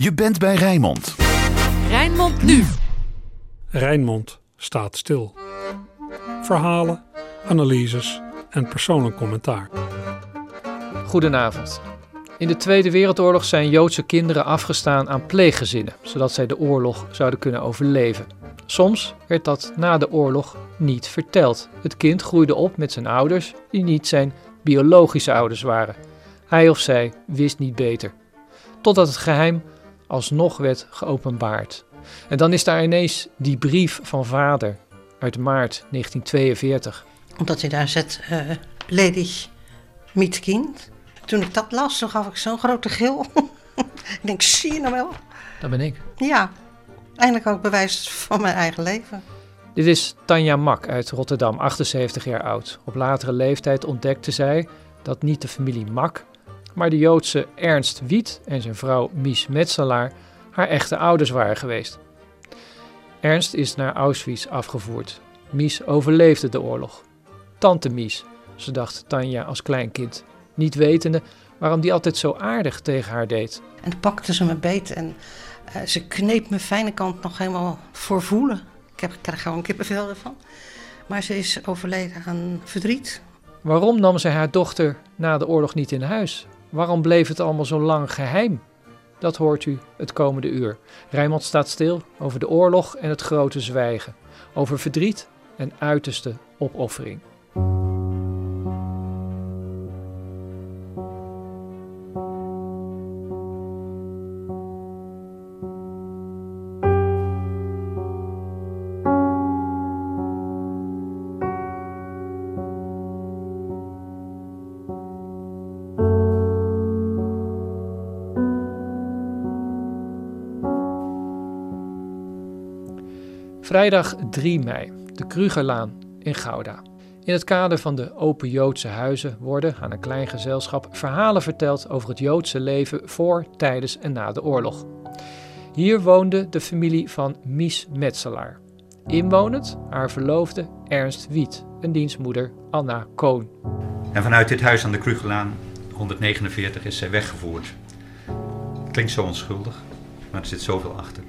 Je bent bij Rijnmond. Rijnmond nu. Rijnmond staat stil. Verhalen, analyses en persoonlijk commentaar. Goedenavond. In de Tweede Wereldoorlog zijn Joodse kinderen afgestaan aan pleeggezinnen, zodat zij de oorlog zouden kunnen overleven. Soms werd dat na de oorlog niet verteld. Het kind groeide op met zijn ouders die niet zijn biologische ouders waren. Hij of zij wist niet beter. Totdat het geheim alsnog werd geopenbaard. En dan is daar ineens die brief van vader uit maart 1942. Omdat hij daar zet, ledig met kind. Toen ik dat las, toen gaf ik zo'n grote gil. Ik denk, zie je nou wel? Dat ben ik. Ja, eindelijk ook bewijs van mijn eigen leven. Dit is Tanja Mak uit Rotterdam, 78 jaar oud. Op latere leeftijd ontdekte zij dat niet de familie Mak, maar de Joodse Ernst Wiet en zijn vrouw Mies Metselaar haar echte ouders waren geweest. Ernst is naar Auschwitz afgevoerd. Mies overleefde de oorlog. Tante Mies, zo dacht Tanja als kleinkind, niet wetende waarom die altijd zo aardig tegen haar deed. En dan pakte ze me beet en ze kneep mijn fijne kant nog helemaal voor voelen. Ik krijg gewoon kippenvel ervan. Maar ze is overleden aan verdriet. Waarom nam ze haar dochter na de oorlog niet in huis? Waarom bleef het allemaal zo lang geheim? Dat hoort u het komende uur. Rijnmond staat stil over de oorlog en het grote zwijgen. Over verdriet en uiterste opoffering. Vrijdag 3 mei, de Krugerlaan in Gouda. In het kader van de Open Joodse Huizen worden aan een klein gezelschap verhalen verteld over het Joodse leven voor, tijdens en na de oorlog. Hier woonde de familie van Mies Metselaar. Inwonend haar verloofde Ernst Wiet en diensmoeder Anna Koon. En vanuit dit huis aan de Krugerlaan 149 is zij weggevoerd. Klinkt zo onschuldig, maar er zit zoveel achter.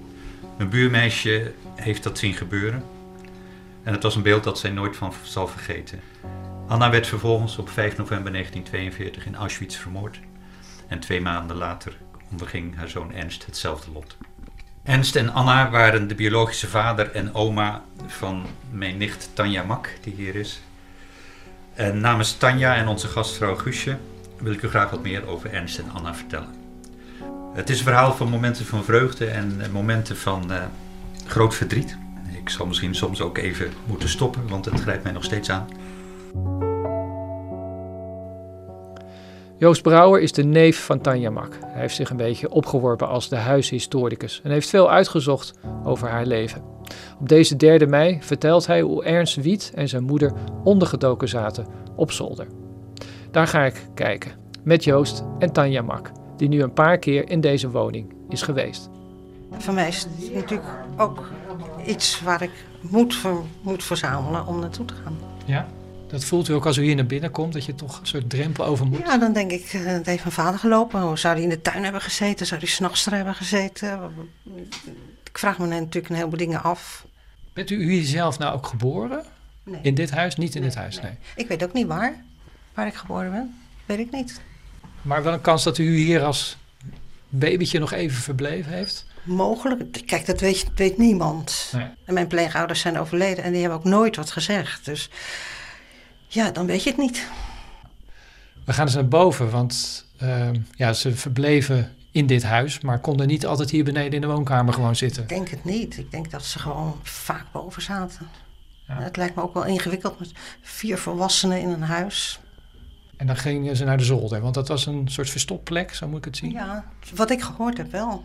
Mijn buurmeisje heeft dat zien gebeuren en het was een beeld dat zij nooit van zal vergeten. Anna werd vervolgens op 5 november 1942 in Auschwitz vermoord en 2 maanden later onderging haar zoon Ernst hetzelfde lot. Ernst en Anna waren de biologische vader en oma van mijn nicht Tanja Mak, die hier is. En namens Tanja en onze gastvrouw Guusje wil ik u graag wat meer over Ernst en Anna vertellen. Het is een verhaal van momenten van vreugde en momenten van groot verdriet. Ik zal misschien soms ook even moeten stoppen, want het grijpt mij nog steeds aan. Joost Brouwer is de neef van Tanja Mak. Hij heeft zich een beetje opgeworpen als de huishistoricus en heeft veel uitgezocht over haar leven. Op deze 3 mei vertelt hij hoe Ernst Wiet en zijn moeder ondergedoken zaten op zolder. Daar ga ik kijken, met Joost en Tanja Mak, die nu een paar keer in deze woning is geweest. Voor mij is het natuurlijk ook iets waar ik moet verzamelen om naartoe te gaan. Ja, dat voelt u ook als u hier naar binnen komt, dat je toch een soort drempel over moet? Ja, dan denk ik, dat heeft mijn vader gelopen. Zou hij in de tuin hebben gezeten? Zou hij 's nachts er hebben gezeten? Ik vraag me natuurlijk een heleboel dingen af. Bent u hier zelf nou ook geboren? Nee. In dit huis? Niet in dit huis, nee. Ik weet ook niet waar ik geboren ben. Weet ik niet. Maar wel een kans dat u hier als babytje nog even verbleven heeft? Mogelijk. Kijk, dat weet niemand. Nee. En mijn pleegouders zijn overleden en die hebben ook nooit wat gezegd. Dus ja, dan weet je het niet. We gaan eens naar boven, want ze verbleven in dit huis, maar konden niet altijd hier beneden in de woonkamer gewoon zitten. Ik denk het niet. Ik denk dat ze gewoon vaak boven zaten. Ja. Het lijkt me ook wel ingewikkeld met 4 volwassenen in een huis. En dan gingen ze naar de zolder, want dat was een soort verstopplek, zo moet ik het zien. Ja, wat ik gehoord heb wel.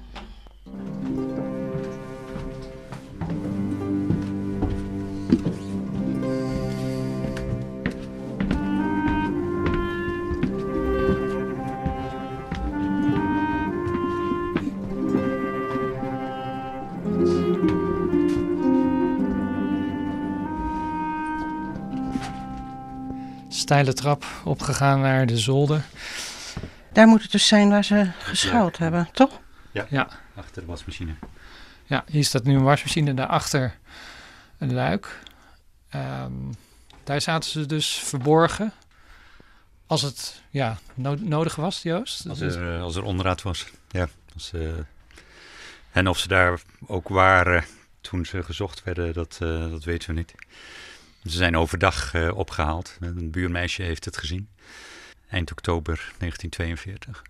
Steile trap opgegaan naar de zolder. Daar moet het dus zijn waar ze geschuild hebben, toch? Ja, ja, achter de wasmachine. Ja, hier staat nu een wasmachine, daarachter een luik. Daar zaten ze dus verborgen. Als het ja, nodig was, Joost? Als er onraad was, ja. En of ze daar ook waren toen ze gezocht werden, dat weten we niet. Ze zijn overdag opgehaald. Een buurmeisje heeft het gezien. Eind oktober 1942.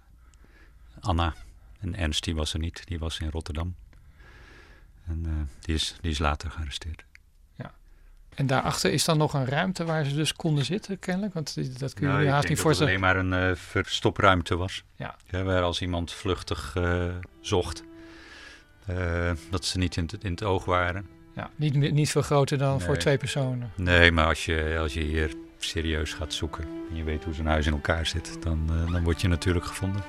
Anna en Ernst, die was er niet. Die was in Rotterdam. En die is later gearresteerd. Ja. En daarachter is dan nog een ruimte waar ze dus konden zitten, kennelijk? Want dat kun je je haast niet voorstellen. Ik denk dat het alleen maar een verstopruimte was. Ja. Ja, waar als iemand vluchtig zocht, dat ze niet in het oog waren. Ja, niet veel groter dan voor twee personen. Nee, maar als je hier serieus gaat zoeken en je weet hoe zo'n huis in elkaar zit, dan word je natuurlijk gevonden.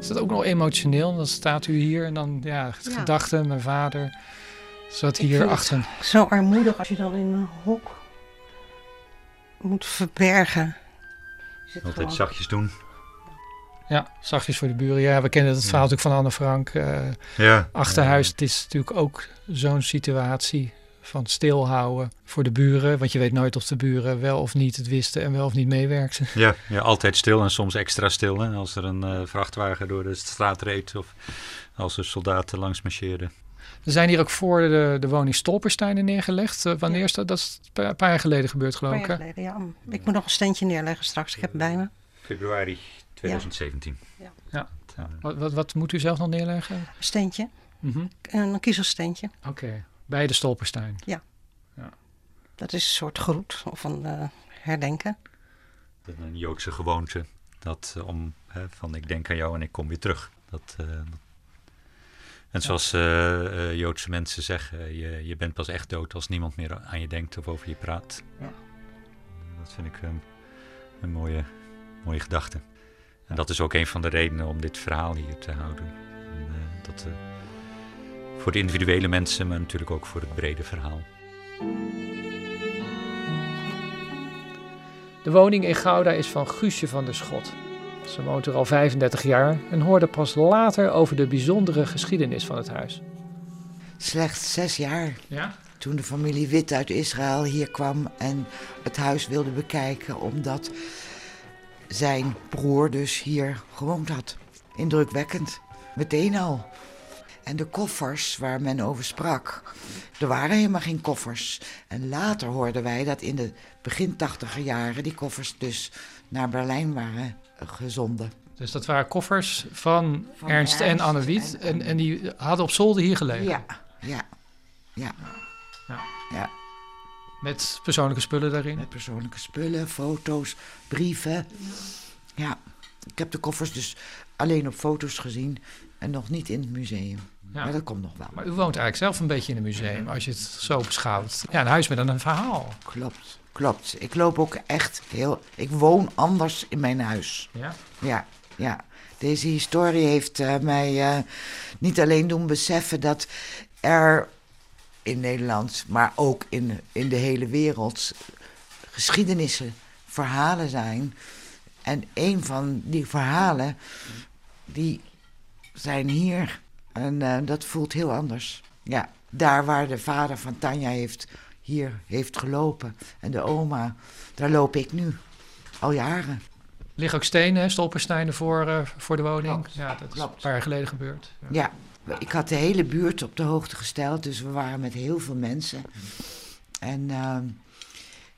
Is dat ook nog emotioneel? Dan staat u hier en dan gedachte, mijn vader zat hier achter. Zo armoedig als je dan in een hok moet verbergen. Altijd gewoon zachtjes doen. Ja, zachtjes voor de buren. Ja, we kennen het verhaal natuurlijk van Anne Frank. Achterhuis, het is natuurlijk ook zo'n situatie van stilhouden voor de buren. Want je weet nooit of de buren wel of niet het wisten en wel of niet meewerkten. Ja, altijd stil en soms extra stil. Hè? Als er een vrachtwagen door de straat reed of als er soldaten langs marcheerden. Er zijn hier ook voor de woning Stolpersteinen neergelegd. Wanneer is dat? Dat is een paar jaar geleden gebeurd, geloof ik. Een paar jaar geleden, ja. Ik moet nog een steentje neerleggen straks. Ik heb het bij me. Februari 2017. Ja. Ja. Ja. Wat moet u zelf nog neerleggen? Een steentje. Mm-hmm. Een kiezelsteentje. Oké. Bij de Stolperstein. Ja. Dat is een soort groet of een herdenken. Een Joodse gewoonte. Dat van ik denk aan jou en ik kom weer terug. En zoals Joodse mensen zeggen, je bent pas echt dood als niemand meer aan je denkt of over je praat. Ja. Dat vind ik een mooie gedachte. En dat is ook een van de redenen om dit verhaal hier te houden. En, voor de individuele mensen, maar natuurlijk ook voor het brede verhaal. De woning in Gouda is van Guusje van der Schot. Ze woont er al 35 jaar en hoorde pas later over de bijzondere geschiedenis van het huis. Slechts 6 jaar. Ja? Toen de familie Wiet uit Israël hier kwam en het huis wilde bekijken, omdat zijn broer dus hier gewoond had. Indrukwekkend. Meteen al. En de koffers waar men over sprak, er waren helemaal geen koffers. En later hoorden wij dat in de begin 80er jaren die koffers dus naar Berlijn waren gezonden. Dus dat waren koffers van Ernst en Anne Wiet. En die hadden op zolder hier gelegen? Ja. Met persoonlijke spullen daarin? Met persoonlijke spullen, foto's, brieven. Ja, ik heb de koffers dus alleen op foto's gezien en nog niet in het museum. Ja. Maar dat komt nog wel. Maar u woont eigenlijk zelf een beetje in een museum, als je het zo beschouwt. Ja, een huis met een verhaal. Klopt. Ik loop ook echt ik woon anders in mijn huis. Ja. Deze historie heeft mij niet alleen doen beseffen dat er in Nederland, maar ook in de hele wereld geschiedenissen, verhalen zijn. En een van die verhalen, die zijn hier. En dat voelt heel anders. Ja, daar waar de vader van Tanja hier heeft gelopen. En de oma, daar loop ik nu. Al jaren. Er liggen ook stenen, Stolpersteinen voor de woning. Klopt. Ja, dat is een paar jaar geleden gebeurd. Ja, ik had de hele buurt op de hoogte gesteld. Dus we waren met heel veel mensen. En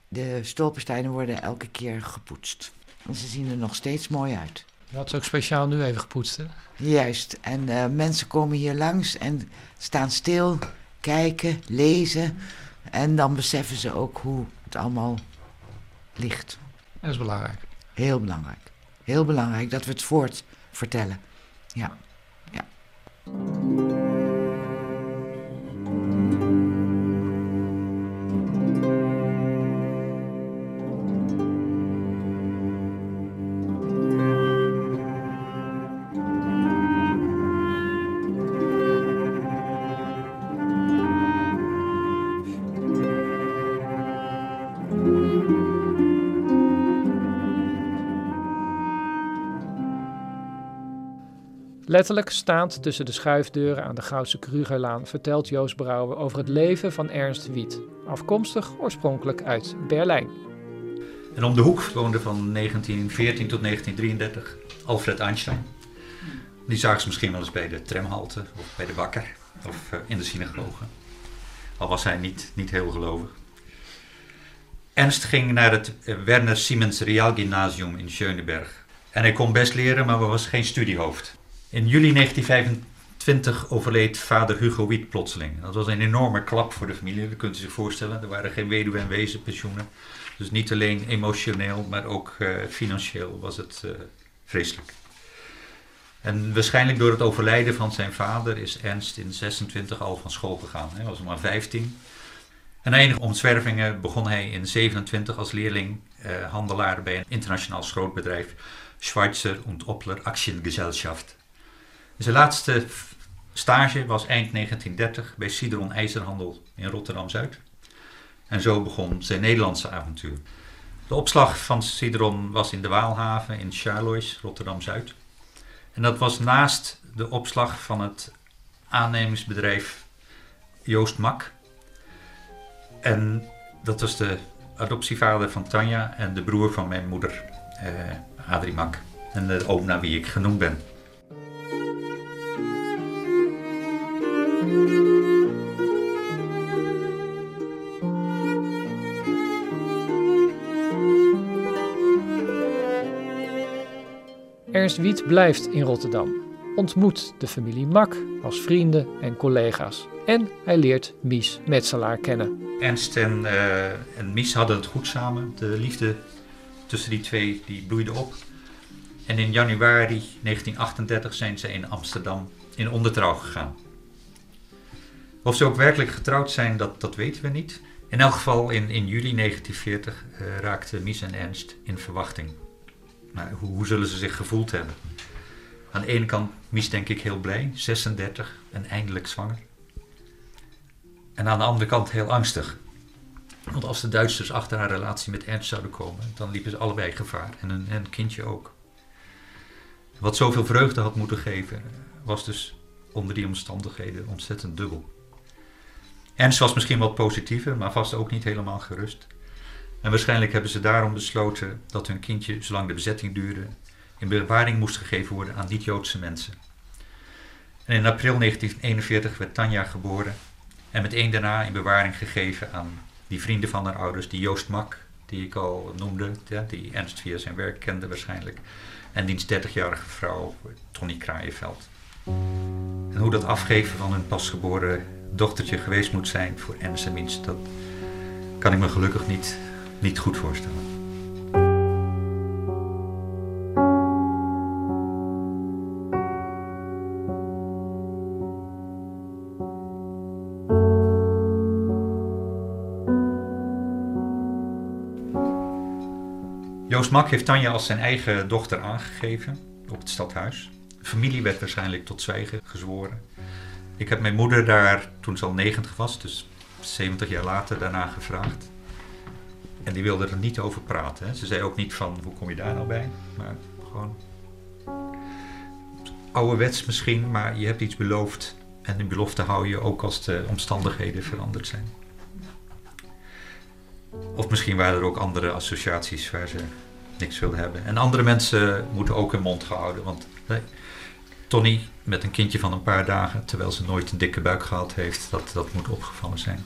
de Stolpersteinen worden elke keer gepoetst. En ze zien er nog steeds mooi uit. Je had ze ook speciaal nu even gepoetst, hè? Juist. En mensen komen hier langs en staan stil, kijken, lezen. En dan beseffen ze ook hoe het allemaal ligt. Dat is belangrijk. Heel belangrijk. Heel belangrijk dat we het voortvertellen. Ja. Letterlijk staand tussen de schuifdeuren aan de Goudse Krugerlaan vertelt Joost Brouwer over het leven van Ernst Wiet, afkomstig oorspronkelijk uit Berlijn. En om de hoek woonde van 1914 tot 1933 Alfred Einstein. Die zagen ze misschien wel eens bij de tramhalte of bij de bakker of in de synagoge. Al was hij niet heel gelovig. Ernst ging naar het Werner Siemens Real Gymnasium in Schöneberg. En hij kon best leren, maar was geen studiehoofd. In juli 1925 overleed vader Hugo Wiet plotseling. Dat was een enorme klap voor de familie, dat kunt u zich voorstellen. Er waren geen weduwe- en wezenpensioenen. Dus niet alleen emotioneel, maar ook financieel was het vreselijk. En waarschijnlijk door het overlijden van zijn vader is Ernst in 26 al van school gegaan. Hij was maar 15. En na enige omzwervingen begon hij in 27 als leerling handelaar bij een internationaal schrootbedrijf, Schwarzer und Oppler Aktiengesellschaft. Zijn laatste stage was eind 1930 bij Sidron IJzerhandel in Rotterdam-Zuid. En zo begon zijn Nederlandse avontuur. De opslag van Sidron was in de Waalhaven in Charlois, Rotterdam-Zuid. En dat was naast de opslag van het aannemingsbedrijf Joost Mak. En dat was de adoptievader van Tanja en de broer van mijn moeder, Adrie Mak. En de oom naar wie ik genoemd ben. Ernst Wiet blijft in Rotterdam, ontmoet de familie Mak als vrienden en collega's en hij leert Mies Metselaar kennen. Ernst en Mies hadden het goed samen, de liefde tussen die twee die bloeide op. En in januari 1938 zijn ze in Amsterdam in ondertrouw gegaan. Of ze ook werkelijk getrouwd zijn, dat weten we niet. In elk geval in juli 1940 raakten Mies en Ernst in verwachting. Nou, hoe zullen ze zich gevoeld hebben? Aan de ene kant Mies denk ik heel blij, 36 en eindelijk zwanger. En aan de andere kant heel angstig. Want als de Duitsers achter haar relatie met Ernst zouden komen, dan liepen ze allebei gevaar en hun kindje ook. Wat zoveel vreugde had moeten geven, was dus onder die omstandigheden ontzettend dubbel. Ernst was misschien wat positiever, maar vast ook niet helemaal gerust. En waarschijnlijk hebben ze daarom besloten dat hun kindje, zolang de bezetting duurde, in bewaring moest gegeven worden aan niet-Joodse mensen. En in april 1941 werd Tanja geboren en meteen daarna in bewaring gegeven aan die vrienden van haar ouders, die Joost Mak, die ik al noemde, die Ernst via zijn werk kende waarschijnlijk, en diens 30-jarige vrouw Tonny Kraayenveld. En hoe dat afgeven van hun pasgeboren dochtertje geweest moet zijn voor Ernst en Mies, dat kan ik me gelukkig niet goed voorstellen. Joost Mak heeft Tanja als zijn eigen dochter aangegeven op het stadhuis. De familie werd waarschijnlijk tot zwijgen gezworen. Ik heb mijn moeder daar, toen ze al 90 was, dus 70 jaar later, daarna gevraagd. En die wilde er niet over praten. Hè. Ze zei ook niet van, hoe kom je daar nou bij? Maar gewoon ouderwets misschien, maar je hebt iets beloofd. En die belofte hou je ook als de omstandigheden veranderd zijn. Of misschien waren er ook andere associaties waar ze niks wilden hebben. En andere mensen moeten ook hun mond houden. Want nee, Tonny met een kindje van een paar dagen, terwijl ze nooit een dikke buik gehad heeft, dat moet opgevallen zijn.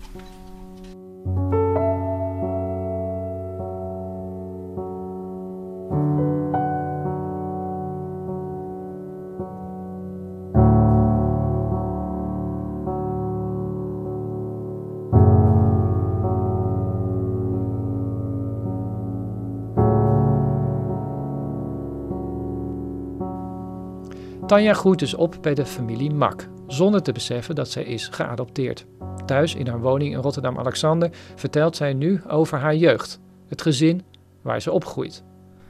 Tanja groeit dus op bij de familie Mak, zonder te beseffen dat zij is geadopteerd. Thuis in haar woning in Rotterdam-Alexander vertelt zij nu over haar jeugd, het gezin waar ze opgroeit.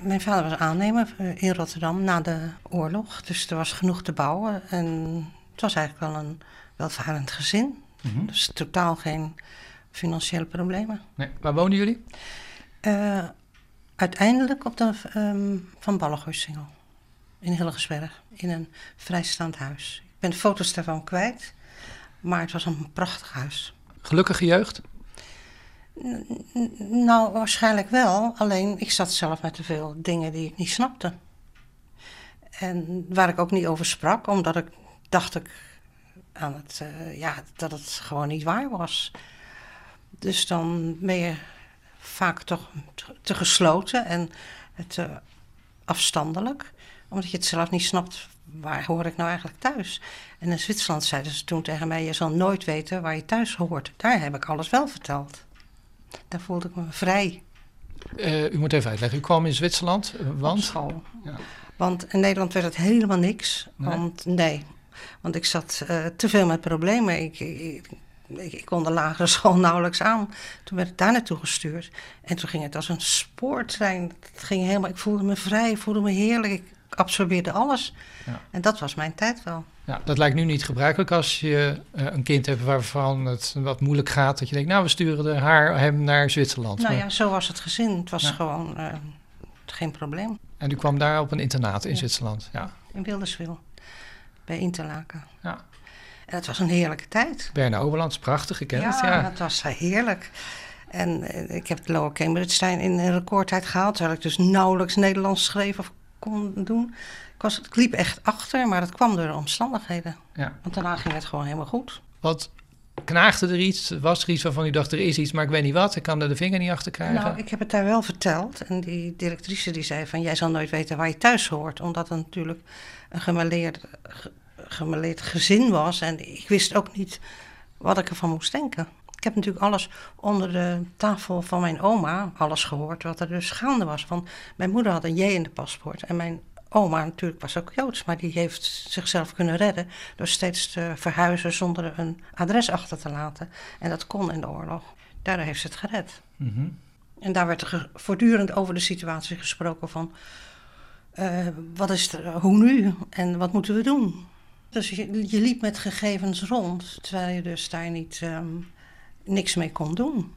Mijn vader was aannemer in Rotterdam na de oorlog, dus er was genoeg te bouwen. En het was eigenlijk wel een welvarend gezin, dus totaal geen financiële problemen. Nee. Waar woonden jullie? Uiteindelijk op de Van Ballegooisingel. in Hillegesberg, in een vrijstaand huis. Ik ben de foto's daarvan kwijt, maar het was een prachtig huis. Gelukkige jeugd? Nou, waarschijnlijk wel. Alleen, ik zat zelf met te veel dingen die ik niet snapte. En waar ik ook niet over sprak, omdat ik dacht dat het gewoon niet waar was. Dus dan ben je vaak toch te gesloten en te afstandelijk. Omdat je het zelf niet snapt, waar hoor ik nou eigenlijk thuis? En in Zwitserland zeiden ze toen tegen mij, je zal nooit weten waar je thuis hoort. Daar heb ik alles wel verteld. Daar voelde ik me vrij. U moet even uitleggen, u kwam in Zwitserland, want? Op school. Ja. Want in Nederland werd het helemaal niks. Nee. Want ik zat te veel met problemen. Ik kon de lagere school nauwelijks aan. Toen werd ik daar naartoe gestuurd. En toen ging het als een spoortrein. Het ging helemaal, ik voelde me vrij, ik voelde me heerlijk. Ik absorbeerde alles. Ja. En dat was mijn tijd wel. Ja, dat lijkt nu niet gebruikelijk als je een kind hebt waarvan het wat moeilijk gaat. Dat je denkt, nou, we sturen hem naar Zwitserland. Nou ja, zo was het gezin. Het was gewoon geen probleem. En u kwam daar op een internaat in Zwitserland? Ja. In Wilderswil, bij Interlaken. Ja. En het was een heerlijke tijd. Berna Oberland is prachtig, ik ken het. Ja, dat was heerlijk. En ik heb Loa Kembertstein in een recordtijd gehaald, terwijl ik dus nauwelijks Nederlands schreef of kon doen. Ik liep echt achter, maar dat kwam door de omstandigheden. Ja. Want daarna ging het gewoon helemaal goed. Wat knaagde er iets? Was er iets waarvan u dacht, er is iets, maar ik weet niet wat. Ik kan daar de vinger niet achter krijgen. Nou, ik heb het daar wel verteld. En die directrice die zei van, jij zal nooit weten waar je thuis hoort. Omdat het natuurlijk een gemêleerd gezin was. En ik wist ook niet wat ik ervan moest denken. Ik heb natuurlijk alles onder de tafel van mijn oma, alles gehoord wat er dus gaande was. Want mijn moeder had een J in de paspoort. En mijn oma natuurlijk was ook Joods, maar die heeft zichzelf kunnen redden door steeds te verhuizen zonder een adres achter te laten. En dat kon in de oorlog. Daardoor heeft ze het gered. Mm-hmm. En daar werd er voortdurend over de situatie gesproken van, wat is er, hoe nu en wat moeten we doen? Dus je liep met gegevens rond, terwijl je dus daar niet niks mee kon doen.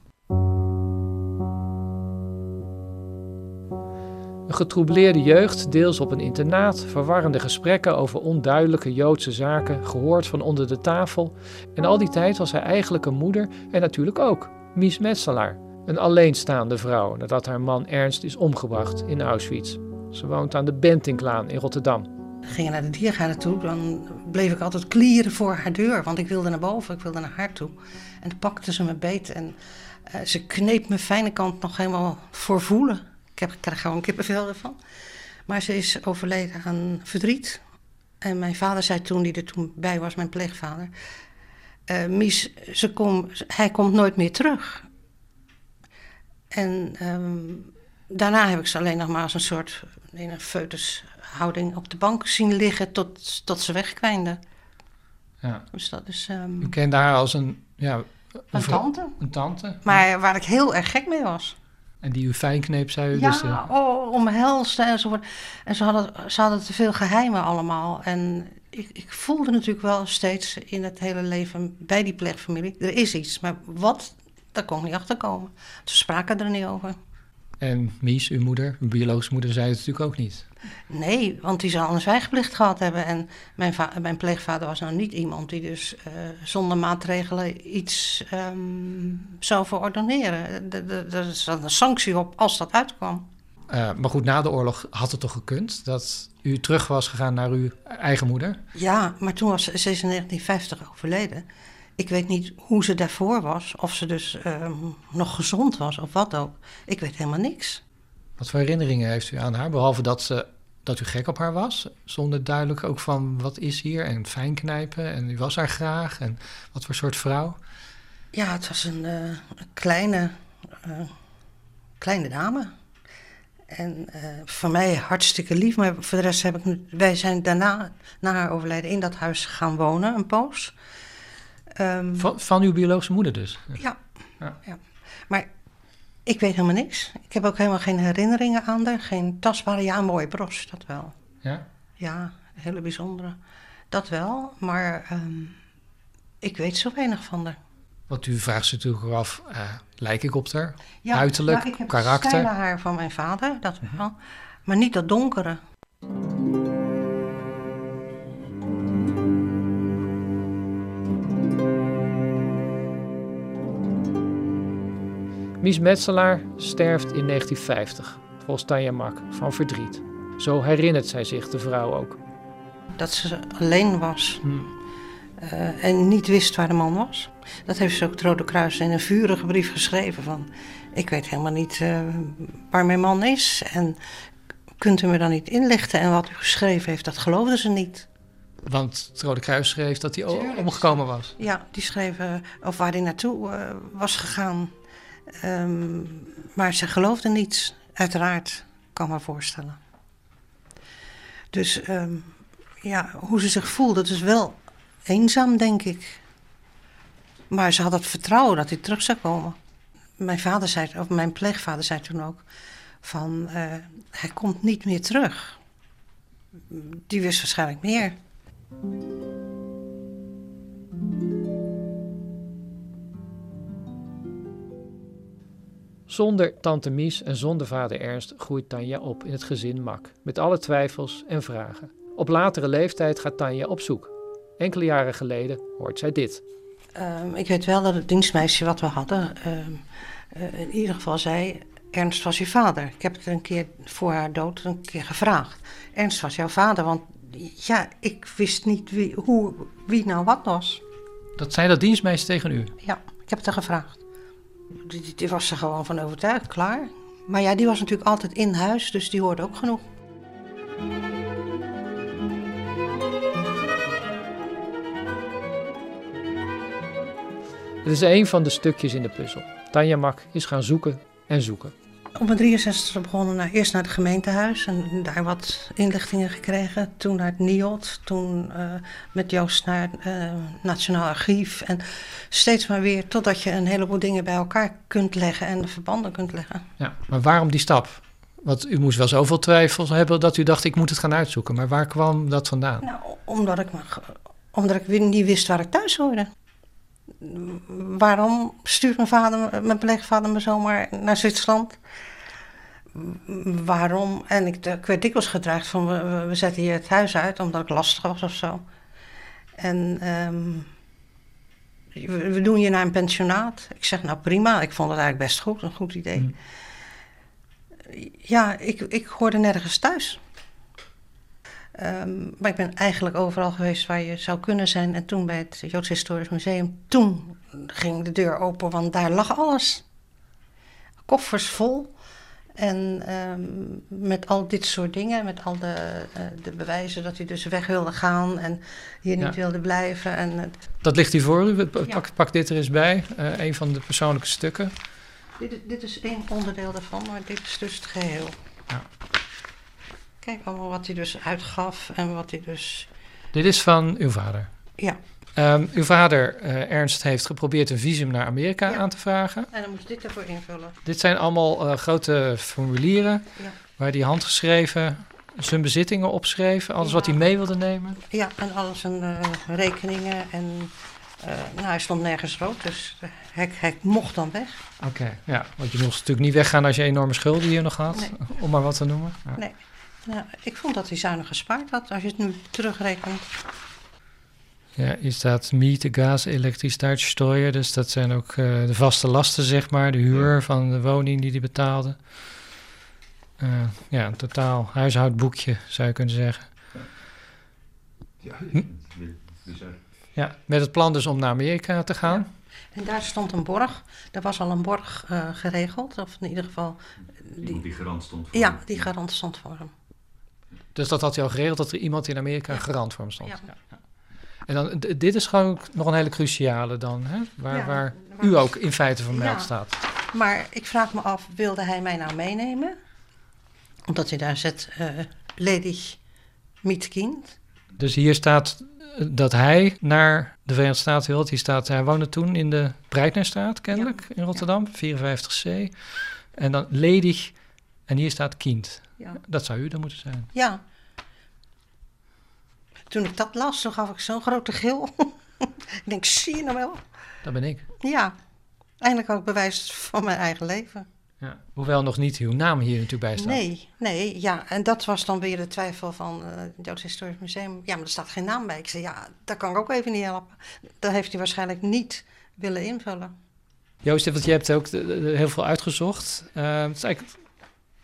Een getroubleerde jeugd, deels op een internaat, verwarrende gesprekken over onduidelijke Joodse zaken, gehoord van onder de tafel. En al die tijd was hij eigenlijk een moeder en natuurlijk ook Mies Metselaar, een alleenstaande vrouw nadat haar man Ernst is omgebracht in Auschwitz. Ze woont aan de Bentinklaan in Rotterdam. Ging je naar de diergaarde toe, dan bleef ik altijd klieren voor haar deur, want ik wilde naar boven, ik wilde naar haar toe. En dan pakte ze me beet en ze kneep mijn fijne kant nog helemaal voor voelen. Ik krijg gewoon kippenvel ervan. Maar ze is overleden aan verdriet. En mijn vader zei toen, die er toen bij was, mijn pleegvader, Mies, hij komt nooit meer terug. En daarna heb ik ze alleen nog maar als een soort in een foetushouding op de bank zien liggen tot ze wegkwijnde. Ja. Dus dat is... U kende haar als een tante. Maar waar ik heel erg gek mee was. En die u fijn kneep, zei u dus? Ja, omhelsten enzovoort. En ze hadden te veel geheimen allemaal. En ik voelde natuurlijk wel steeds in het hele leven bij die pleegfamilie, er is iets. Maar wat, daar kon ik niet achter komen. Ze spraken er niet over. En Mies, uw moeder, uw biologische moeder, zei het natuurlijk ook niet. Nee, want die zou een zwijgplicht gehad hebben. En mijn pleegvader was nou niet iemand die dus zonder maatregelen iets zou verordoneren. Er zat een sanctie op als dat uitkwam. Maar goed, na de oorlog had het toch gekund dat u terug was gegaan naar uw eigen moeder? Ja, maar toen was ze in 1950 overleden. Ik weet niet hoe ze daarvoor was, of ze dus nog gezond was of wat ook. Ik weet helemaal niks. Wat voor herinneringen heeft u aan haar, behalve dat u gek op haar was? Zonder duidelijk ook van wat is hier en fijn knijpen en u was haar graag en wat voor soort vrouw? Ja, het was een kleine dame. En voor mij hartstikke lief, maar voor de rest wij zijn daarna, na haar overlijden, in dat huis gaan wonen, een poos. Van uw biologische moeder dus? Ja. Maar ik weet helemaal niks. Ik heb ook helemaal geen herinneringen aan haar. Geen tastbare, ja, een mooie bros, dat wel. Ja? Ja, een hele bijzondere. Dat wel, maar ik weet zo weinig van haar. Want u vraagt zich natuurlijk af, lijk ik op haar? Ja, uiterlijk, karakter? Ja, ik heb het stijle haar van mijn vader, dat wel. Maar niet dat donkere. Mies Metselaar sterft in 1950, volgens Tanja Mak, van verdriet. Zo herinnert zij zich de vrouw ook. Dat ze alleen was en niet wist waar de man was. Dat heeft ze ook het Rode Kruis in een vurige brief geschreven van... Ik weet helemaal niet waar mijn man is en kunt u me dan niet inlichten. En wat u geschreven heeft, dat geloofden ze niet. Want het Rode Kruis schreef dat hij omgekomen was. Ja, die schreven of waar hij naartoe was gegaan. Maar ze geloofden niets. Uiteraard, kan me voorstellen. Dus hoe ze zich voelde, dat is wel eenzaam, denk ik. Maar ze had het vertrouwen dat hij terug zou komen. Mijn pleegvader zei toen ook van, hij komt niet meer terug. Die wist waarschijnlijk meer. Zonder tante Mies en zonder vader Ernst groeit Tanja op in het gezin Mak. Met alle twijfels en vragen. Op latere leeftijd gaat Tanja op zoek. Enkele jaren geleden hoort zij dit. Ik weet wel dat het dienstmeisje wat we hadden... in ieder geval zei... Ernst was je vader. Ik heb het een keer voor haar dood gevraagd. Ernst was jouw vader, want ja, ik wist niet wie nou wat was. Dat zei dat dienstmeisje tegen u? Ja, ik heb het haar gevraagd. Die was er gewoon van overtuigd, klaar. Maar ja, die was natuurlijk altijd in huis, dus die hoorde ook genoeg. Het is een van de stukjes in de puzzel. Tanja Mak is gaan zoeken en zoeken. Op mijn 63e begonnen eerst naar het gemeentehuis en daar wat inlichtingen gekregen. Toen naar het NIOD, toen met Joost naar het Nationaal Archief. En steeds maar weer totdat je een heleboel dingen bij elkaar kunt leggen en de verbanden kunt leggen. Ja, maar waarom die stap? Want u moest wel zoveel twijfels hebben dat u dacht ik moet het gaan uitzoeken. Maar waar kwam dat vandaan? Nou, omdat ik niet wist waar ik thuis hoorde. Waarom stuurt mijn pleegvader me zomaar naar Zwitserland? Waarom? En ik werd dikwijls gedreigd van we zetten hier het huis uit omdat ik lastig was of zo. En we doen je naar een pensionaat. Ik zeg nou prima, ik vond het eigenlijk best goed, een goed idee. Mm. Ja, ik hoorde nergens thuis. Maar ik ben eigenlijk overal geweest waar je zou kunnen zijn. En toen bij het Joods Historisch Museum, toen ging de deur open, want daar lag alles. Koffers vol. En met al dit soort dingen, met al de bewijzen dat hij dus weg wilde gaan en hier niet wilde blijven. En dat ligt hier voor u. Pak dit er eens bij, een van de persoonlijke stukken. Dit is één onderdeel daarvan, maar dit is dus het geheel. Ja. Kijk allemaal wat hij dus uitgaf en wat hij dus... Dit is van uw vader? Ja. Uw vader, Ernst, heeft geprobeerd een visum naar Amerika aan te vragen. En dan moest dit ervoor invullen. Dit zijn allemaal grote formulieren waar hij handgeschreven zijn bezittingen opschreef. Alles wat hij mee wilde nemen. Ja, en alles in rekeningen en... hij stond nergens rood, dus hij mocht dan weg. Oké, ja. Want je moest natuurlijk niet weggaan als je enorme schulden hier nog had, om maar wat te noemen. Ja. Nee. Nou, ik vond dat hij zuinig gespaard had, als je het nu terugrekent. Ja, hier staat Miete, gas, elektrisch, Duitssteuer. Dus dat zijn ook de vaste lasten, zeg maar. De huur van de woning die hij betaalde. Een totaal huishoudboekje, zou je kunnen zeggen. Ja, ja, met het plan dus om naar Amerika te gaan. Ja. En daar stond een borg. Er was al een borg geregeld, of in ieder geval... Die garant stond voor hem. Ja, die garant stond voor hem. Dus dat had hij al geregeld, dat er iemand in Amerika garant voor hem stond. Ja. Ja. En dan, dit is gewoon nog een hele cruciale dan, hè? Waar u ook in feite vermeld staat. Maar ik vraag me af, wilde hij mij nou meenemen? Omdat hij daar zet, ledig mit kind. Dus hier staat dat hij naar de Verenigde Staten wilde. Hij woonde toen in de Breitnerstraat, kennelijk, in Rotterdam, 54C. En dan ledig, en hier staat kind. Ja. Dat zou u dan moeten zijn. Ja. Toen ik dat las, toen gaf ik zo'n grote gil. Ik denk, zie je nou wel? Dat ben ik. Ja. Eindelijk ook bewijs van mijn eigen leven. Ja. Hoewel nog niet uw naam hier natuurlijk bij staat. Nee, ja. En dat was dan weer de twijfel van het Joods Historisch Museum. Ja, maar er staat geen naam bij. Ik zei, ja, dat kan ik ook even niet helpen. Dat heeft hij waarschijnlijk niet willen invullen. Joost, want je hebt ook heel veel uitgezocht. Het is eigenlijk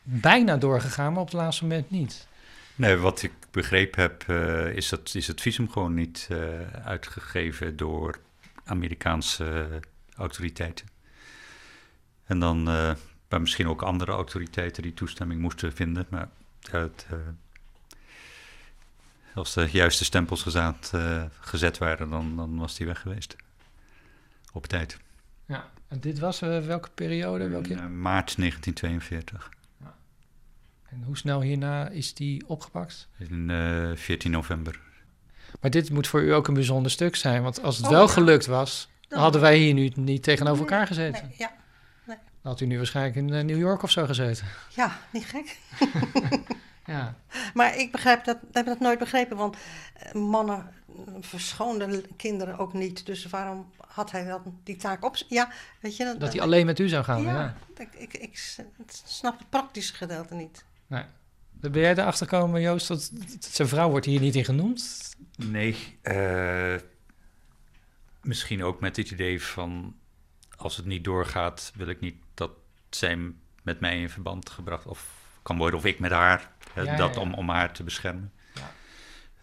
bijna doorgegaan, maar op het laatste moment niet. Nee, wat ik begrepen heb, is het visum gewoon niet uitgegeven door Amerikaanse autoriteiten. En dan, maar misschien ook andere autoriteiten die toestemming moesten vinden. Maar als de juiste stempels gezet waren, dan was die weg geweest. Op tijd. Ja, en dit was welke periode? Maart 1942. Ja. En hoe snel hierna is die opgepakt? In 14 november. Maar dit moet voor u ook een bijzonder stuk zijn. Want als het wel gelukt was, dan hadden wij hier nu niet tegenover elkaar gezeten. Nee, ja. Nee. Dan had u nu waarschijnlijk in New York of zo gezeten. Ja, niet gek. Ja. Maar ik begrijp dat, heb dat nooit begrepen, want mannen verschoonden kinderen ook niet. Dus waarom had hij dan die taak op? Ja, weet je, dat hij alleen met u zou gaan? Ja, ja. Ik snap het praktische gedeelte niet. Nee. Ben jij erachter gekomen, Joost, dat zijn vrouw wordt hier niet in genoemd? Nee, misschien ook met het idee van, als het niet doorgaat, wil ik niet dat zij met mij in verband gebracht of kan worden, of ik met haar, om haar te beschermen.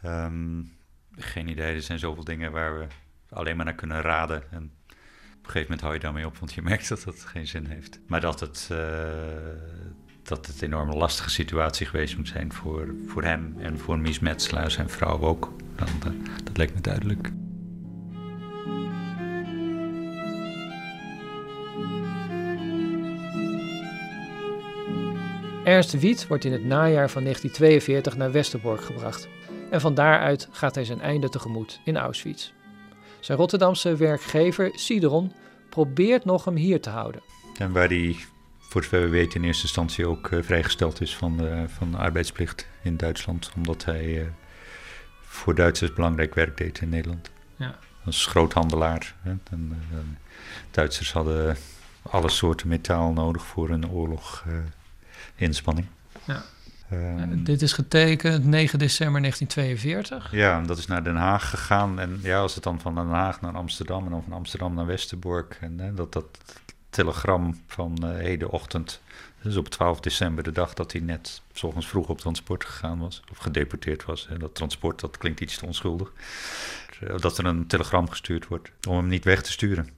Ja. Geen idee, er zijn zoveel dingen waar we alleen maar naar kunnen raden. En op een gegeven moment hou je daarmee op, want je merkt dat dat geen zin heeft. Maar dat het een enorm lastige situatie geweest moet zijn voor hem en voor Mies Metselaar, zijn vrouw ook. Dat lijkt me duidelijk. Ernst Wiet wordt in het najaar van 1942 naar Westerbork gebracht. En van daaruit gaat hij zijn einde tegemoet in Auschwitz. Zijn Rotterdamse werkgever Sidron probeert nog hem hier te houden. En waar hij, voor zover we weten, in eerste instantie ook vrijgesteld is van de arbeidsplicht in Duitsland. Omdat hij voor Duitsers belangrijk werk deed in Nederland. Ja. Als groothandelaar. Hè? En, Duitsers hadden alle soorten metaal nodig voor een oorlog. Inspanning. Ja. Dit is getekend 9 december 1942. Ja, dat is naar Den Haag gegaan. En ja, als het dan van Den Haag naar Amsterdam en dan van Amsterdam naar Westerbork. En dat telegram van heden ochtend, dus op 12 december, de dag dat hij net 's ochtends vroeg op transport gegaan was, of gedeporteerd was. En dat transport, dat klinkt iets te onschuldig. Dat er een telegram gestuurd wordt om hem niet weg te sturen.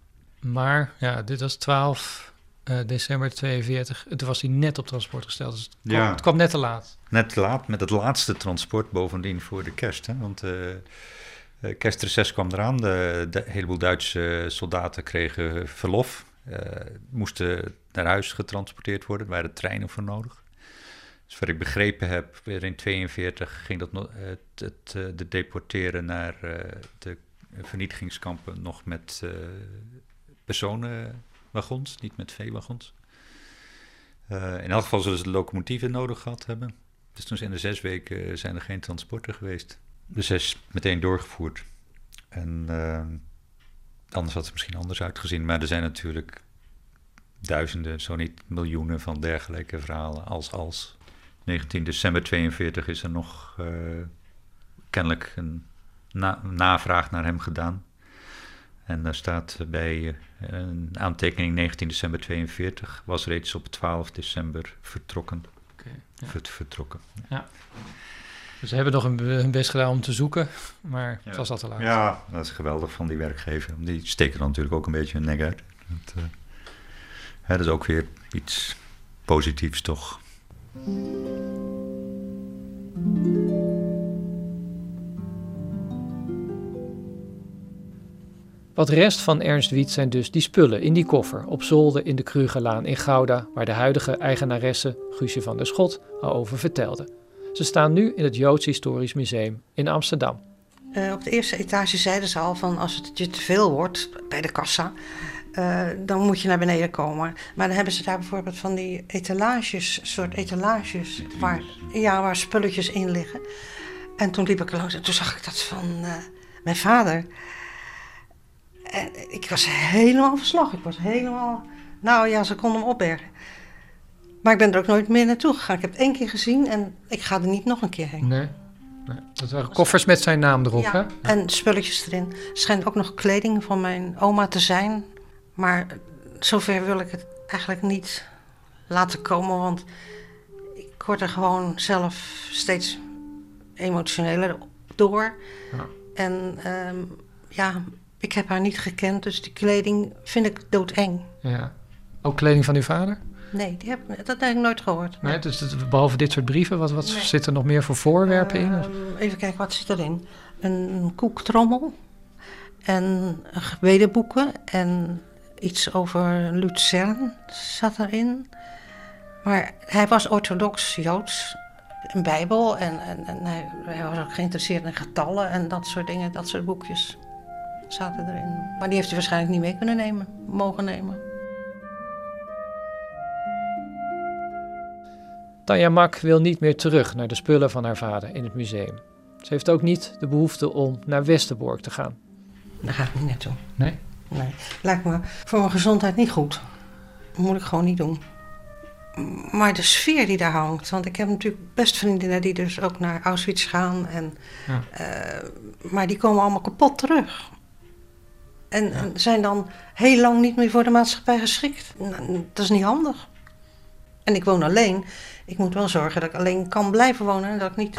Maar ja, dit was 12... december 1942, toen was hij net op transport gesteld. Dus het kwam net te laat. Net te laat, met het laatste transport bovendien voor de kerst. Hè? Want kerstreces kwam eraan. Een heleboel Duitse soldaten kregen verlof. Moesten naar huis getransporteerd worden. Er waren treinen voor nodig. Dus wat ik begrepen heb, in 1942 ging de deporteren naar de vernietigingskampen nog met personen. Wagons, niet met veewagons. In elk geval zullen ze locomotieven nodig gehad hebben. Dus toen zijn er 6 weken zijn er geen transporten geweest. Dus hij is meteen doorgevoerd. En anders had het misschien anders uitgezien. Maar er zijn natuurlijk duizenden, zo niet miljoenen van dergelijke verhalen als. 19 december 1942 is er nog kennelijk een navraag naar hem gedaan. En daar staat bij een aantekening 19 december 1942, was reeds op 12 december vertrokken. Okay, ja. Vertrokken. Ja. Dus ze hebben nog hun best gedaan om te zoeken, maar het was al te laat. Ja, dat is geweldig van die werkgever. Die steken dan natuurlijk ook een beetje hun nek uit. Dat is ook weer iets positiefs, toch? Wat rest van Ernst Wiet zijn dus die spullen in die koffer op zolder in de Krugerlaan in Gouda, waar de huidige eigenaresse Guusje van der Schot al over vertelde. Ze staan nu in het Joods Historisch Museum in Amsterdam. Op de eerste etage zeiden ze al van, als het je te veel wordt bij de kassa, dan moet je naar beneden komen. Maar dan hebben ze daar bijvoorbeeld van die soort etalages, waar spulletjes in liggen. En toen liep ik er langs en toen zag ik dat van mijn vader. En ik was helemaal verslag. Ze konden hem opbergen. Maar ik ben er ook nooit meer naartoe gegaan. Ik heb het 1 keer gezien en ik ga er niet nog een keer heen. Nee. Dat waren koffers met zijn naam erop, hè? Ja. En spulletjes erin. Er schijnt ook nog kleding van mijn oma te zijn. Maar zover wil ik het eigenlijk niet laten komen, want ik word er gewoon zelf steeds emotioneler door. Ja. En ja, ik heb haar niet gekend, dus die kleding vind ik doodeng. Ja. Ook kleding van uw vader? Nee, dat heb ik nooit gehoord. Nee, dus behalve dit soort brieven, wat nee. Zit er nog meer voor voorwerpen in? Even kijken, wat zit erin? Een koektrommel en gebedenboeken en iets over Luzern zat erin. Maar hij was orthodox Joods, een Bijbel en hij was ook geïnteresseerd in getallen en dat soort dingen, dat soort boekjes zaten erin. Maar die heeft hij waarschijnlijk niet mee kunnen nemen, mogen nemen. Tanja Mak wil niet meer terug naar de spullen van haar vader in het museum. Ze heeft ook niet de behoefte om naar Westerbork te gaan. Daar ga ik niet naartoe. Nee? Nee. Lijkt me voor mijn gezondheid niet goed. Dat moet ik gewoon niet doen. Maar de sfeer die daar hangt. Want ik heb natuurlijk best vriendinnen die dus ook naar Auschwitz gaan. En, ja. Maar die komen allemaal kapot terug. En, ja. En zijn dan heel lang niet meer voor de maatschappij geschikt. Nou, dat is niet handig. En ik woon alleen. Ik moet wel zorgen dat ik alleen kan blijven wonen. En dat ik niet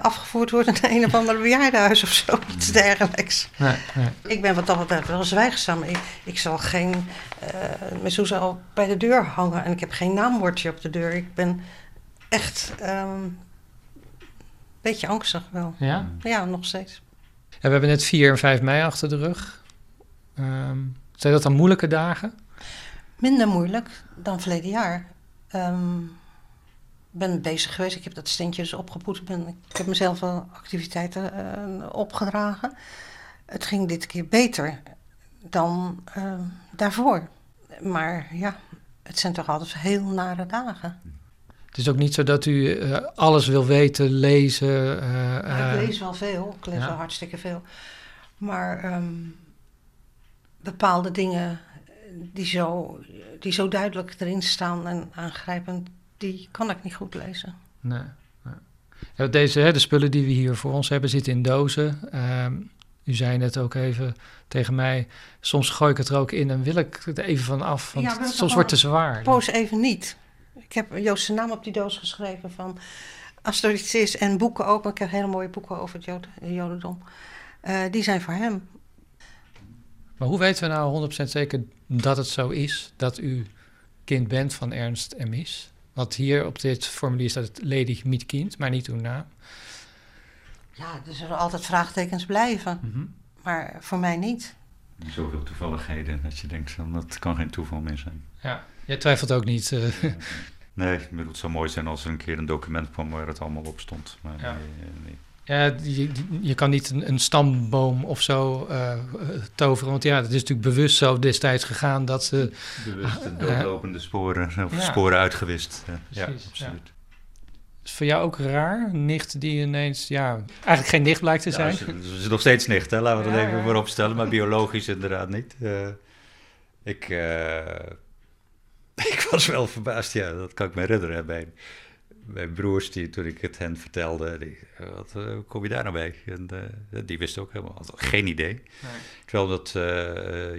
afgevoerd word naar een of ander bejaardenhuis of zo. Iets dergelijks. Nee, nee. Ik ben wat altijd wel zwijgzaam. Ik zal geen mezouza al bij de deur hangen. En ik heb geen naambordje op de deur. Ik ben echt een beetje angstig wel. Ja? Ja, nog steeds. Ja, we hebben net 4 en 5 mei achter de rug. Zijn dat dan moeilijke dagen? Minder moeilijk dan verleden jaar. Ik ben bezig geweest, ik heb dat steentje dus opgepoetst. Ik heb mezelf wel activiteiten opgedragen. Het ging dit keer beter dan daarvoor. Maar ja, het zijn toch altijd heel nare dagen. Het is ook niet zo dat u alles wil weten, lezen? Ik lees wel veel, ik lees wel hartstikke veel. Maar bepaalde dingen die zo duidelijk erin staan en aangrijpend, die kan ik niet goed lezen. Nee, nee. Ja, de spullen die we hier voor ons hebben zitten in dozen. U zei net ook even tegen mij, soms gooi ik het er ook in en wil ik er even van af. Want ja, soms wordt het te zwaar. Poos even niet. Ik heb Joost zijn naam op die doos geschreven van als er iets is en boeken ook. Ik heb hele mooie boeken over het Jodendom. Die zijn voor hem. Maar hoe weten we nou 100% zeker dat het zo is dat u kind bent van Ernst en Mies? Want hier op dit formulier staat het lady meet kind, maar niet uw naam. Ja, er zullen altijd vraagtekens blijven. Mm-hmm. Maar voor mij niet. Zoveel toevalligheden dat je denkt, dat kan geen toeval meer zijn. Ja, jij twijfelt ook niet. Nee, het zou mooi zijn als er een keer een document kwam waar het allemaal op stond. Maar ja. Nee. Ja, je kan niet een stamboom of zo toveren. Want ja, het is natuurlijk bewust zo destijds gegaan dat ze... Bewust doodlopende sporen, of sporen uitgewist. Ja, absoluut. Ja. Is voor jou ook raar? Een nicht die ineens, eigenlijk geen nicht blijkt te zijn? Ja, ze is nog steeds nicht, hè? Laten we dat even voorop stellen. Maar biologisch inderdaad niet. Ik was wel verbaasd, dat kan ik me herinneren, hè, mijn broers, toen ik het hen vertelde, hoe kom je daar nou bij? En, die wisten ook helemaal, had geen idee. Nee. Terwijl dat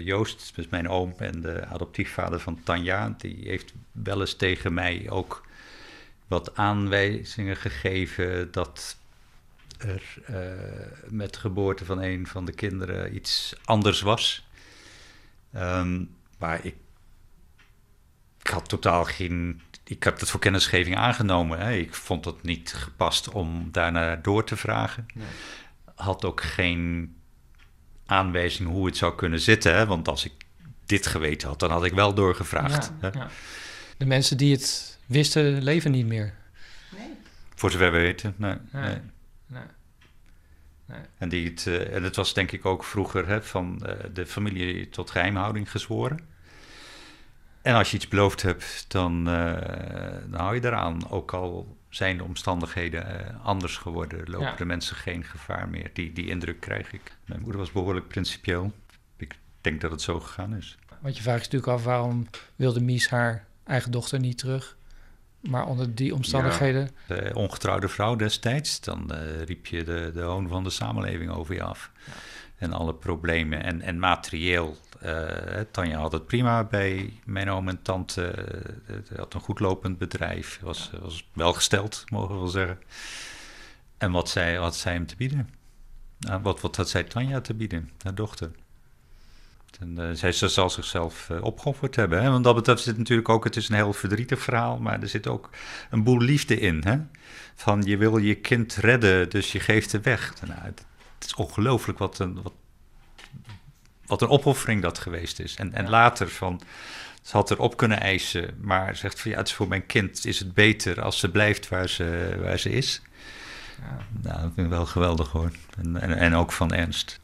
Joost, dus mijn oom en de adoptiefvader van Tanja, die heeft wel eens tegen mij ook wat aanwijzingen gegeven dat er met de geboorte van een van de kinderen iets anders was. Maar ik had totaal geen... Ik heb dat voor kennisgeving aangenomen. Hè. Ik vond het niet gepast om daarna door te vragen. Nee. Had ook geen aanwijzing hoe het zou kunnen zitten. Hè. Want als ik dit geweten had, dan had ik wel doorgevraagd. Ja, hè. Ja. De mensen die het wisten, leven niet meer. Nee. Voor zover we weten, nee. En, en het was denk ik ook vroeger van de familie tot geheimhouding gezworen. En als je iets beloofd hebt, dan hou je eraan. Ook al zijn de omstandigheden anders geworden, lopen de mensen geen gevaar meer. Die indruk krijg ik. Mijn moeder was behoorlijk principieel. Ik denk dat het zo gegaan is. Want je vraagt je natuurlijk af, waarom wilde Mies haar eigen dochter niet terug? Maar onder die omstandigheden... Ja, de ongetrouwde vrouw destijds, dan riep je de hoon van de samenleving over je af. Ja. en alle problemen. En materieel, Tanja had het prima bij mijn oom en tante. Hij had een goed lopend bedrijf, was welgesteld, mogen we wel zeggen. En wat had zij hem te bieden? Wat had zij Tanja te bieden, haar dochter? En zij zal zichzelf opgeofferd hebben. Hè? Want dat betreft zit natuurlijk ook, het is een heel verdrietig verhaal, maar er zit ook een boel liefde in. Hè? Van je wil je kind redden, dus je geeft het weg. Nou, het is ongelooflijk wat een opoffering dat geweest is. En later van, ze had erop kunnen eisen, maar zegt van ja, het is voor mijn kind, is het beter als ze blijft waar ze is. Ja. Nou, dat vind ik wel geweldig hoor. En ook van Ernst.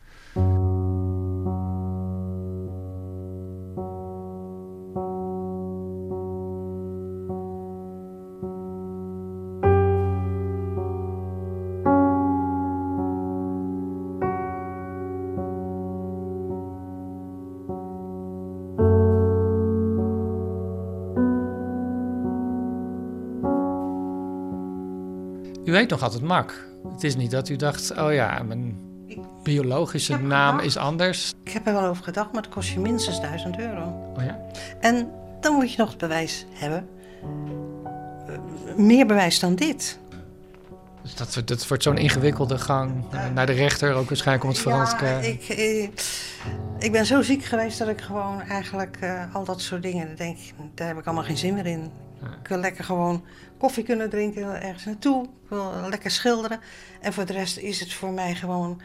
U weet nog altijd Mak. Het is niet dat u dacht, oh ja, mijn biologische naam is anders. Ik heb er wel over gedacht, maar het kost je minstens €1000. Oh ja? En dan moet je nog het bewijs hebben. Meer bewijs dan dit. Dus dat wordt zo'n ingewikkelde gang naar de rechter, ook waarschijnlijk om het veranderd te krijgen. Ik ben zo ziek geweest dat ik gewoon eigenlijk al dat soort dingen, denk, daar heb ik allemaal geen zin meer in. Ik wil lekker gewoon koffie kunnen drinken, ik wil ergens naartoe, ik wil lekker schilderen. En voor de rest is het voor mij gewoon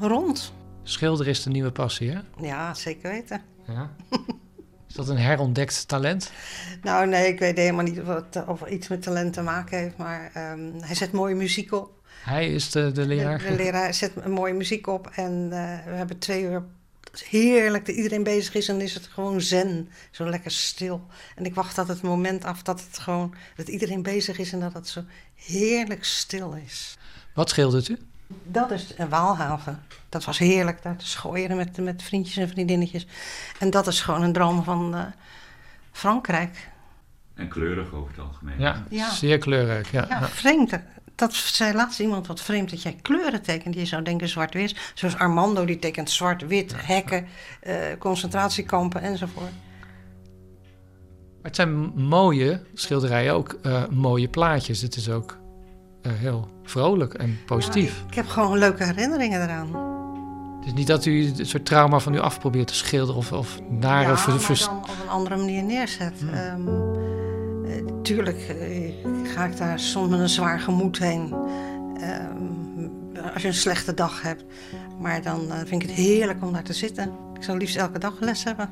rond. Schilderen is de nieuwe passie, hè? Ja, zeker weten. Ja. Is dat een herontdekt talent? Nou nee, ik weet helemaal niet of het iets met talent te maken heeft, maar hij zet mooie muziek op. Hij is de leraar? De leraar zet mooie muziek op en we hebben 2 uur... Het is heerlijk dat iedereen bezig is en is het gewoon zen, zo lekker stil. En ik wacht dat het moment af dat iedereen bezig is en dat het zo heerlijk stil is. Wat schildert u? Dat is Waalhaven. Dat was heerlijk, daar te schooieren met vriendjes en vriendinnetjes. En dat is gewoon een droom van Frankrijk. En kleurig over het algemeen. Ja, ja. Zeer kleurig. Ja, ja, vreemd. Dat zei laatst iemand, wat vreemd dat jij kleuren tekent. Je zou denken zwart-wit. Zoals Armando, die tekent zwart-wit, ja, hekken, concentratiekampen enzovoort. Maar het zijn mooie schilderijen, ook mooie plaatjes. Het is ook heel vrolijk en positief. Ja, ik heb gewoon leuke herinneringen eraan. Dus niet dat u het soort trauma van u af probeert te schilderen of nare... Ja, maar dan op een andere manier neerzet. Tuurlijk ga ik daar soms met een zwaar gemoed heen als je een slechte dag hebt. Maar dan vind ik het heerlijk om daar te zitten. Ik zou liefst elke dag les hebben.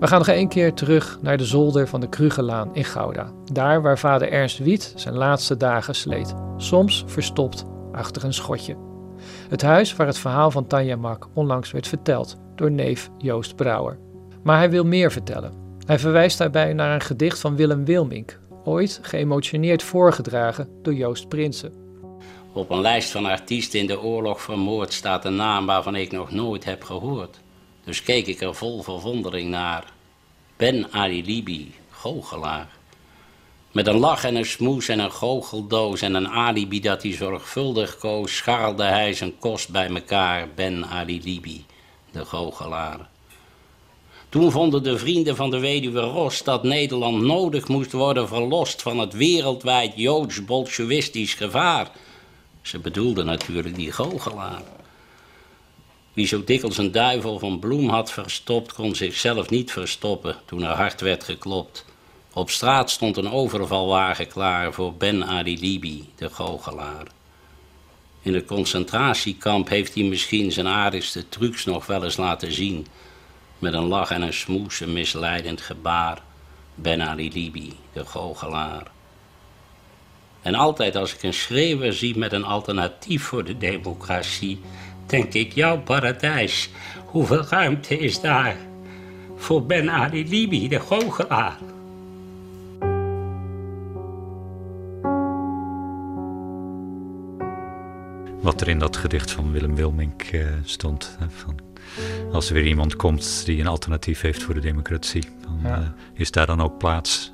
We gaan nog 1 keer terug naar de zolder van de Krugerlaan in Gouda. Daar waar vader Ernst Wiet zijn laatste dagen sleet. Soms verstopt achter een schotje. Het huis waar het verhaal van Tanja Mak onlangs werd verteld door neef Joost Brouwer. Maar hij wil meer vertellen. Hij verwijst daarbij naar een gedicht van Willem Wilmink. Ooit geëmotioneerd voorgedragen door Joost Prinsen. Op een lijst van artiesten in de oorlog vermoord staat een naam waarvan ik nog nooit heb gehoord. Dus keek ik er vol verwondering naar. Ben Ali Libi, goochelaar. Met een lach en een smoes en een goocheldoos en een alibi dat hij zorgvuldig koos, scharrelde hij zijn kost bij elkaar. Ben Ali Libi, de goochelaar. Toen vonden de vrienden van de weduwe Ros dat Nederland nodig moest worden verlost van het wereldwijd joods-bolsjewistisch gevaar. Ze bedoelden natuurlijk die goochelaar. Wie zo dikwijls een duivel van bloem had verstopt, kon zichzelf niet verstoppen toen er hard werd geklopt. Op straat stond een overvalwagen klaar voor Ben Ali Libi, de goochelaar. In het concentratiekamp heeft hij misschien zijn aardigste trucs nog wel eens laten zien. Met een lach en een smoes, een misleidend gebaar. Ben Ali Libi, de goochelaar. En altijd als ik een schreeuwer zie met een alternatief voor de democratie, denk ik, jouw paradijs, hoeveel ruimte is daar voor Ben Ali Libi, de goochelaar. wat er in dat gedicht van Willem Wilmink stond. Van, als er weer iemand komt die een alternatief heeft voor de democratie, dan is daar dan ook plaats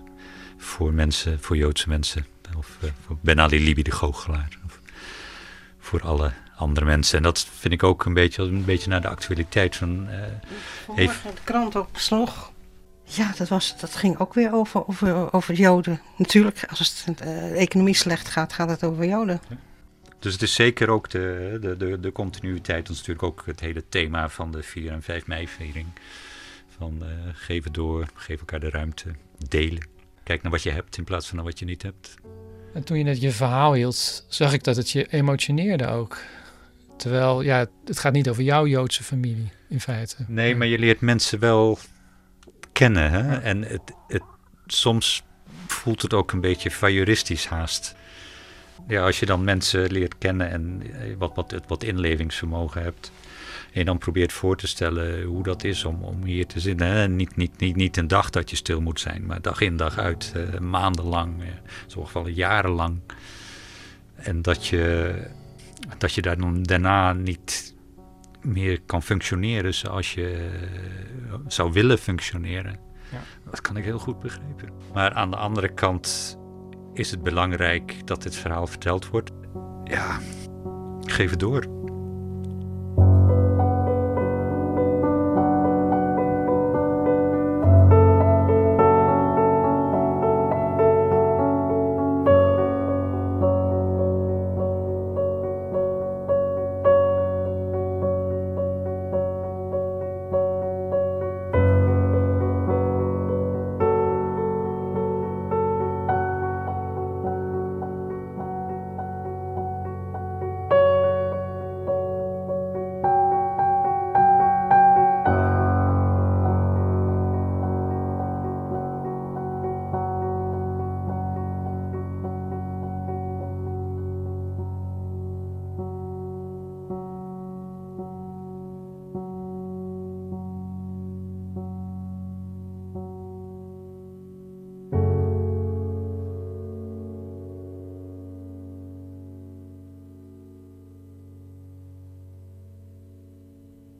voor mensen, voor Joodse mensen. Of voor Ben Ali Libi de goochelaar. Of voor alle andere mensen. En dat vind ik ook een beetje naar de actualiteit. Van, even... de krant opsloeg. Ja, dat ging ook weer over Joden. Natuurlijk, als het de economie slecht gaat, gaat het over Joden. Ja. Dus het is zeker ook de continuïteit. Dat is natuurlijk ook het hele thema van de 4 en 5 mei-viering. Van geven door, geef elkaar de ruimte, delen. Kijk naar wat je hebt in plaats van naar wat je niet hebt. En toen je net je verhaal hield, zag ik dat het je emotioneerde ook. Terwijl, ja, het gaat niet over jouw Joodse familie in feite. Nee, maar je leert mensen wel kennen. Hè? Ja. En soms voelt het ook een beetje voyeuristisch haast. Ja, als je dan mensen leert kennen en wat inlevingsvermogen hebt. En dan probeert voor te stellen hoe dat is om hier te zitten. Niet een dag dat je stil moet zijn, maar dag in dag uit, maandenlang, in sommige gevallen jarenlang. En dat je daar dan daarna niet meer kan functioneren zoals je zou willen functioneren. Ja. Dat kan ik heel goed begrijpen. Maar aan de andere kant is het belangrijk dat dit verhaal verteld wordt. Ja, geef het door.